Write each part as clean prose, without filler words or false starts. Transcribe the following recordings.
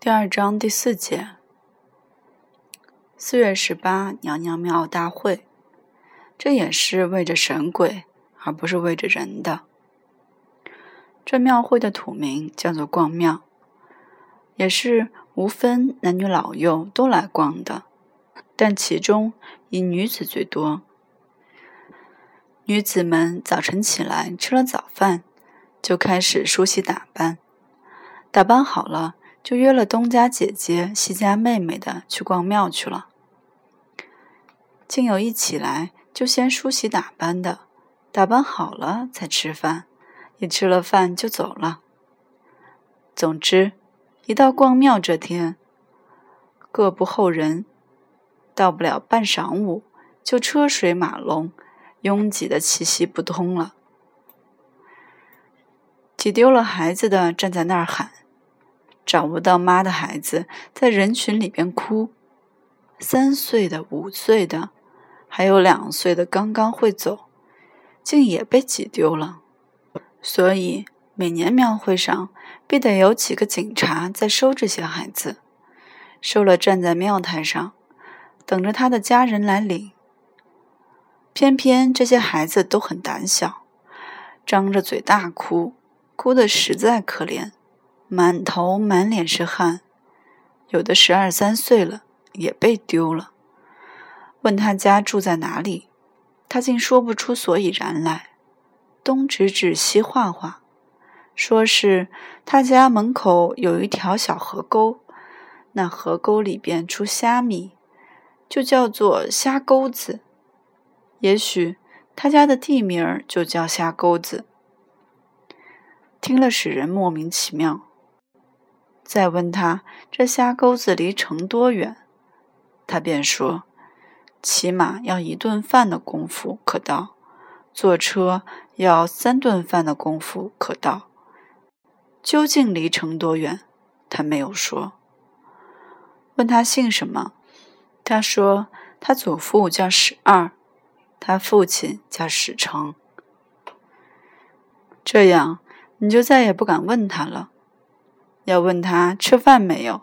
第2章第4节，4月18娘娘庙大会，这也是为着神鬼，而不是为着人的。这庙会的土名叫做逛庙，也是无分男女老幼都来逛的，但其中以女子最多。女子们早晨起来吃了早饭，就开始梳洗打扮，打扮好了就约了东家姐姐西家妹妹的去逛庙去了。竟有一起来就先梳洗打扮的，打扮好了才吃饭，一吃了饭就走了。总之一到逛庙这天，各不候人，到不了半晌午就车水马龙，拥挤的气息不通了。挤丢了孩子的站在那儿喊，找不到妈的孩子在人群里边哭，3岁的、5岁的，还有2岁的刚刚会走，竟也被挤丢了。所以每年庙会上必得有几个警察在收这些孩子，收了站在庙台上等着他的家人来领。偏偏这些孩子都很胆小，张着嘴大哭，哭得实在可怜，满头满脸是汗，有的12、13岁了也被丢了。问他家住在哪里，他竟说不出所以然来，东指指西画画，说是他家门口有一条小河沟，那河沟里边出虾米，就叫做虾沟子，也许他家的地名就叫虾沟子。听了使人莫名其妙。再问他这虾沟子离城多远，他便说起码要1顿饭的功夫可到，坐车要3顿饭的功夫可到，究竟离城多远他没有说。问他姓什么，他说他祖父叫12，他父亲叫10成。这样你就再也不敢问他了。要问他吃饭没有，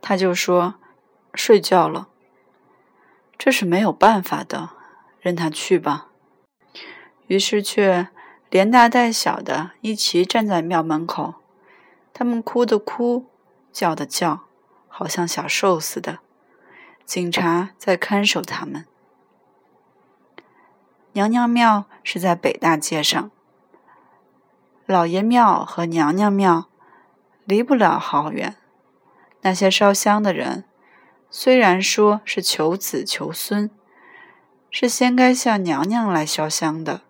他就说睡觉了。这是没有办法的，任他去吧。于是却连大带小的一起站在庙门口，他们哭的哭，叫的叫，好像小兽似的，警察在看守他们。娘娘庙是在北大街上，老爷庙和娘娘庙离不了好远。那些烧香的人虽然说是求子求孙，是先该向娘娘来烧香的，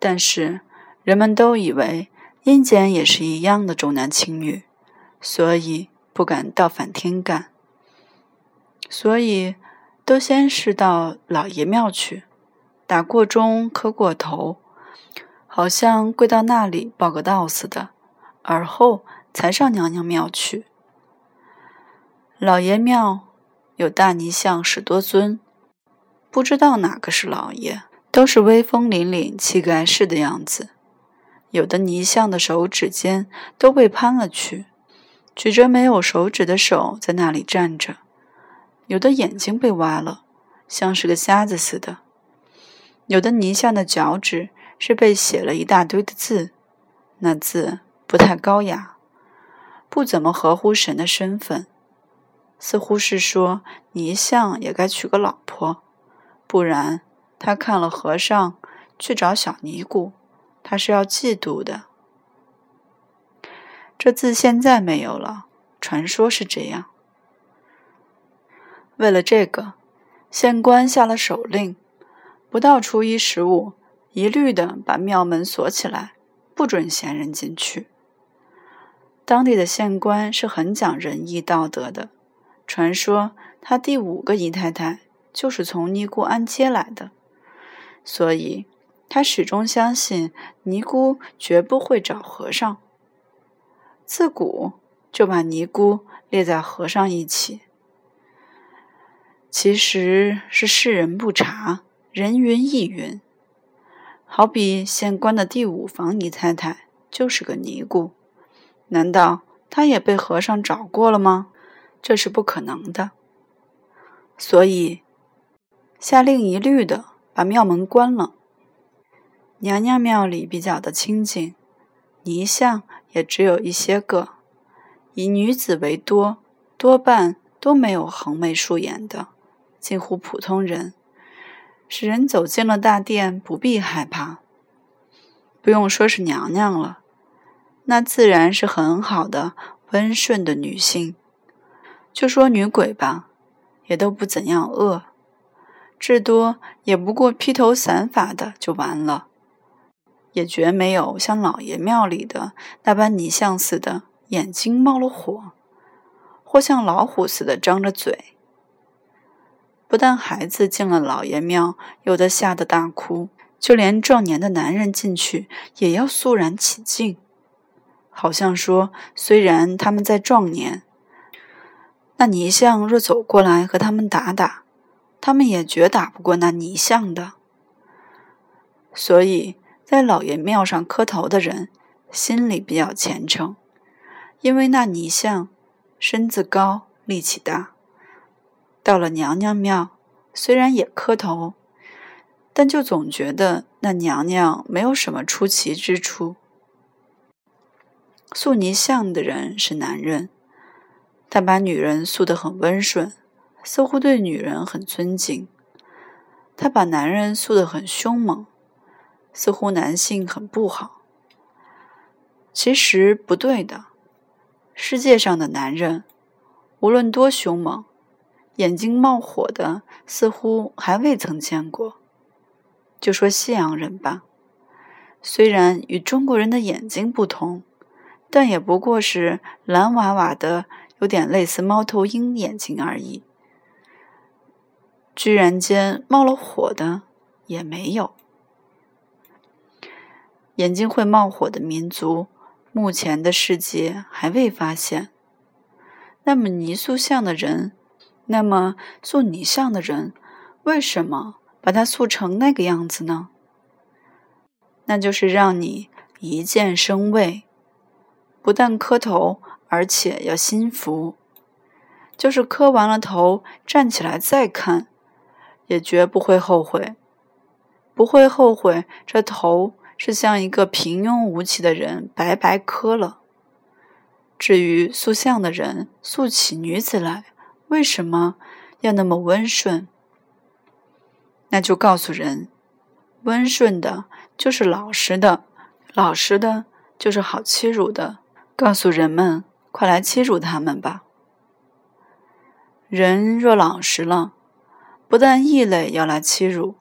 但是人们都以为阴间也是一样的重男轻女，所以不敢倒反天干，所以都先是到老爷庙去，打过钟磕过头，好像跪到那里报个到似的，而后才上娘娘庙去。老爷庙有大泥像10多尊，不知道哪个是老爷，都是威风凛凛气盖世的样子，有的泥像的手指尖都被攀了去，举着没有手指的手在那里站着，有的眼睛被挖了，像是个瞎子似的，有的泥像的脚趾是被写了一大堆的字，那字不太高雅，不怎么合乎神的身份，似乎是说泥像也该娶个老婆，不然他看了和尚去找小尼姑，他是要嫉妒的。这字现在没有了，传说是这样。为了这个，县官下了手令，不到初一、15一律的把庙门锁起来，不准闲人进去。当地的县官是很讲仁义道德的，传说他第5个姨太太就是从尼姑庵接来的，所以他始终相信尼姑绝不会找和尚。自古就把尼姑列在和尚一起，其实是世人不察，人云亦云。好比县官的第5房姨太太就是个尼姑，难道他也被和尚找过了吗？这是不可能的。所以下令一律的把庙门关了。娘娘庙里比较的清静，泥像也只有一些个，以女子为多，多半都没有横眉竖眼的，近乎普通人，使人走进了大殿不必害怕。不用说是娘娘了，那自然是很好的温顺的女性。就说女鬼吧，也都不怎样恶，至多也不过披头散发的就完了，也绝没有像老爷庙里的那般泥像似的眼睛冒了火，或像老虎似的张着嘴。不但孩子进了老爷庙有的吓得大哭，就连壮年的男人进去也要肃然起敬，好像说虽然他们在壮年，那泥像若走过来和他们打，他们也绝打不过那泥像的。所以在老爷庙上磕头的人心里比较虔诚，因为那泥像身子高力气大。到了娘娘庙，虽然也磕头，但就总觉得那娘娘没有什么出奇之处。塑泥像的人是男人，他把女人塑得很温顺，似乎对女人很尊敬；他把男人塑得很凶猛，似乎男性很不好。其实不对的，世界上的男人无论多凶猛，眼睛冒火的似乎还未曾见过。就说西洋人吧，虽然与中国人的眼睛不同，但也不过是蓝娃娃的，有点类似猫头鹰眼睛而已，居然间冒了火的也没有。眼睛会冒火的民族，目前的世界还未发现。那么泥塑像的人，那么塑泥像的人，为什么把它塑成那个样子呢？那就是让你一见生畏，不但磕头，而且要心服，就是磕完了头站起来再看，也绝不会后悔，不会后悔这头是像一个平庸无奇的人白白磕了。至于塑像的人塑起女子来，为什么要那么温顺？那就告诉人，温顺的就是老实的，老实的就是好欺辱的，告诉人们快来欺辱他们吧。人若老实了，不但异类要来欺辱，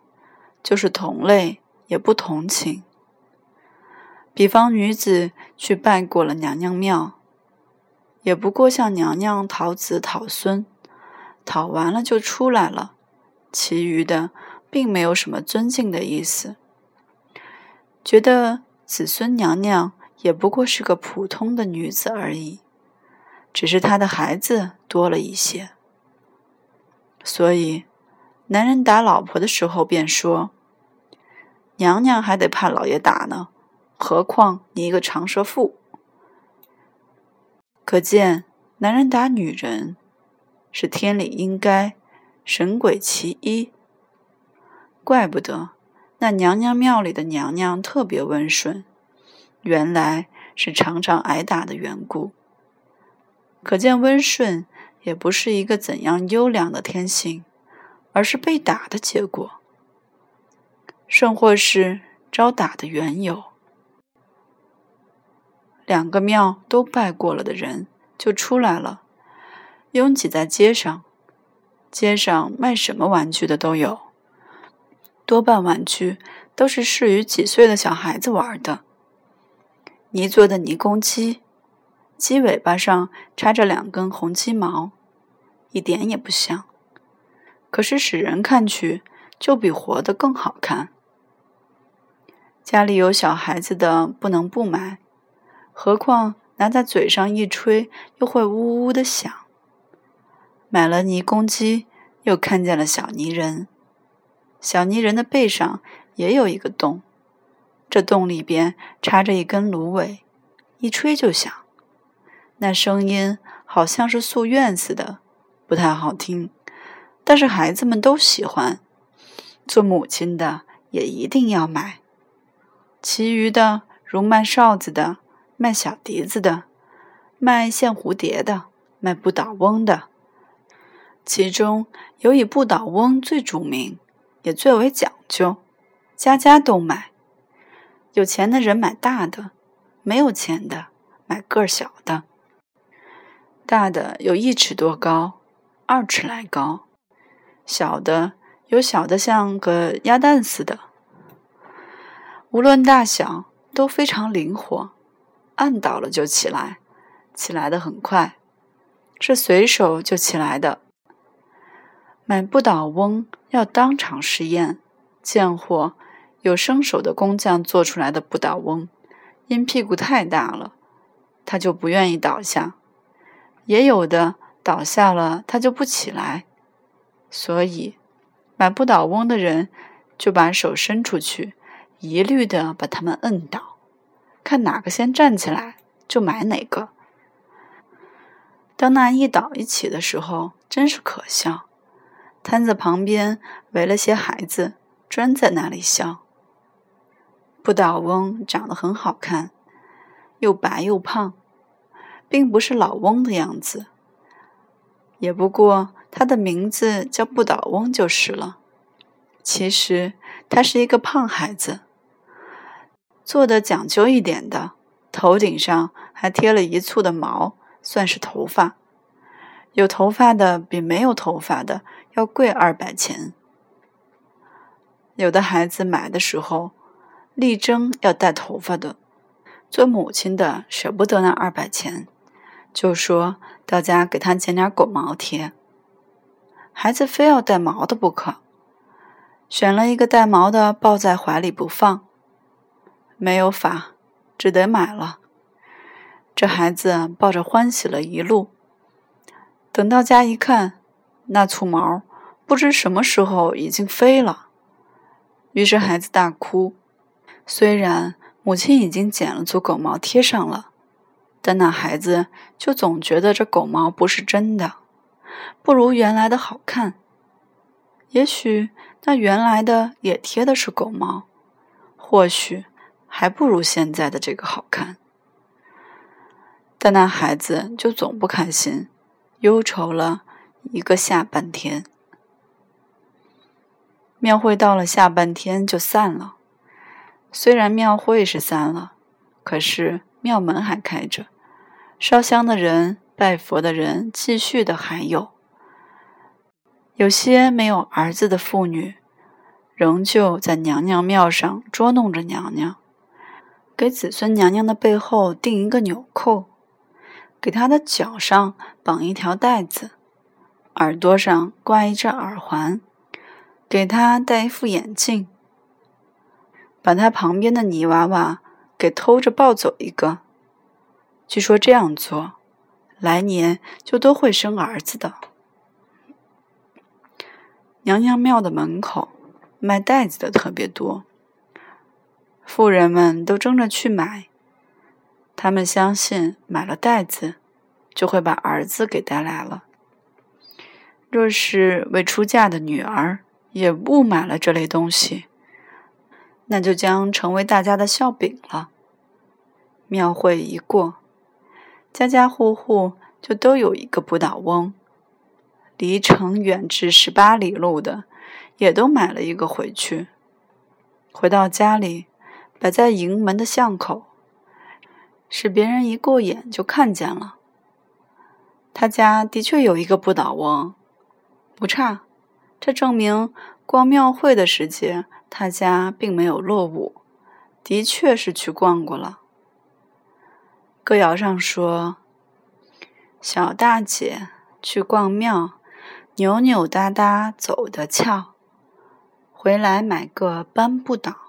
就是同类也不同情。比方女子去拜过了娘娘庙，也不过向娘娘讨子讨孙，讨完了就出来了，其余的并没有什么尊敬的意思，觉得子孙娘娘也不过是个普通的女子而已，只是她的孩子多了一些。所以男人打老婆的时候便说，娘娘还得怕老爷打呢，何况你一个长舌妇。可见男人打女人是天理应该，神鬼其一。怪不得那娘娘庙里的娘娘特别温顺，原来是常常挨打的缘故。可见温顺也不是一个怎样优良的天性，而是被打的结果，甚或是招打的缘由。两个庙都拜过了的人就出来了，拥挤在街上，街上卖什么玩具的都有，多半玩具都是适于几岁的小孩子玩的。泥做的泥公鸡，鸡尾巴上插着两根红鸡毛，一点也不像，可是使人看去就比活的更好看。家里有小孩子的不能不买，何况拿在嘴上一吹又会呜呜的响。买了泥公鸡，又看见了小泥人，小泥人的背上也有一个洞，这洞里边插着一根芦苇，一吹就响，那声音好像是诉怨似的，不太好听，但是孩子们都喜欢，做母亲的也一定要买。其余的，如卖哨子的，卖小笛子的，卖线蝴蝶的，卖不倒翁的，其中有以不倒翁最著名，也最为讲究，家家都买。有钱的人买大的，没有钱的买个小的。大的有1尺多高，2尺来高，小的有小的像个鸭蛋似的。无论大小都非常灵活，按倒了就起来，起来的很快，是随手就起来的。买不倒翁要当场试验，见货有生手的工匠做出来的不倒翁，因屁股太大了，他就不愿意倒下，也有的倒下了他就不起来，所以买不倒翁的人就把手伸出去，一律的把他们摁倒，看哪个先站起来就买哪个。当那一倒一起的时候，真是可笑，摊子旁边围了些孩子，专在那里笑。不倒翁长得很好看，又白又胖，并不是老翁的样子，也不过他的名字叫不倒翁就是了。其实他是一个胖孩子，做的讲究一点的，头顶上还贴了一簇的毛，算是头发。有头发的比没有头发的要贵200钱。有的孩子买的时候力争要带头发的，做母亲的舍不得那200钱，就说到家给他剪点狗毛贴。孩子非要带毛的不可，选了一个带毛的抱在怀里不放，没有法，只得买了。这孩子抱着欢喜了一路，等到家一看，那簇毛不知什么时候已经飞了，于是孩子大哭。虽然母亲已经剪了组狗毛贴上了，但那孩子就总觉得这狗毛不是真的，不如原来的好看。也许那原来的也贴的是狗毛，或许还不如现在的这个好看。但那孩子就总不开心，忧愁了一个下半天。庙会到了下半天就散了，虽然庙会是散了，可是庙门还开着，烧香的人、拜佛的人继续的还有。有些没有儿子的妇女仍旧在娘娘庙上捉弄着娘娘，给子孙娘娘的背后钉一个纽扣，给她的脚上绑一条带子，耳朵上挂一只耳环，给他戴一副眼镜，把他旁边的泥娃娃给偷着抱走一个。据说这样做，来年就都会生儿子的。娘娘庙的门口卖袋子的特别多，妇人们都争着去买，他们相信买了袋子就会把儿子给带来了。若是未出嫁的女儿也不买了这类东西，那就将成为大家的笑柄了。庙会一过，家家户户就都有一个不倒翁，离城远至18里路的也都买了一个回去。回到家里，摆在营门的巷口，使别人一过眼就看见了。他家的确有一个不倒翁，不差。这证明逛庙会的时节，他家并没有落伍，的确是去逛过了。歌谣上说：“小大姐去逛庙，扭扭哒哒走得俏，回来买个搬不倒。”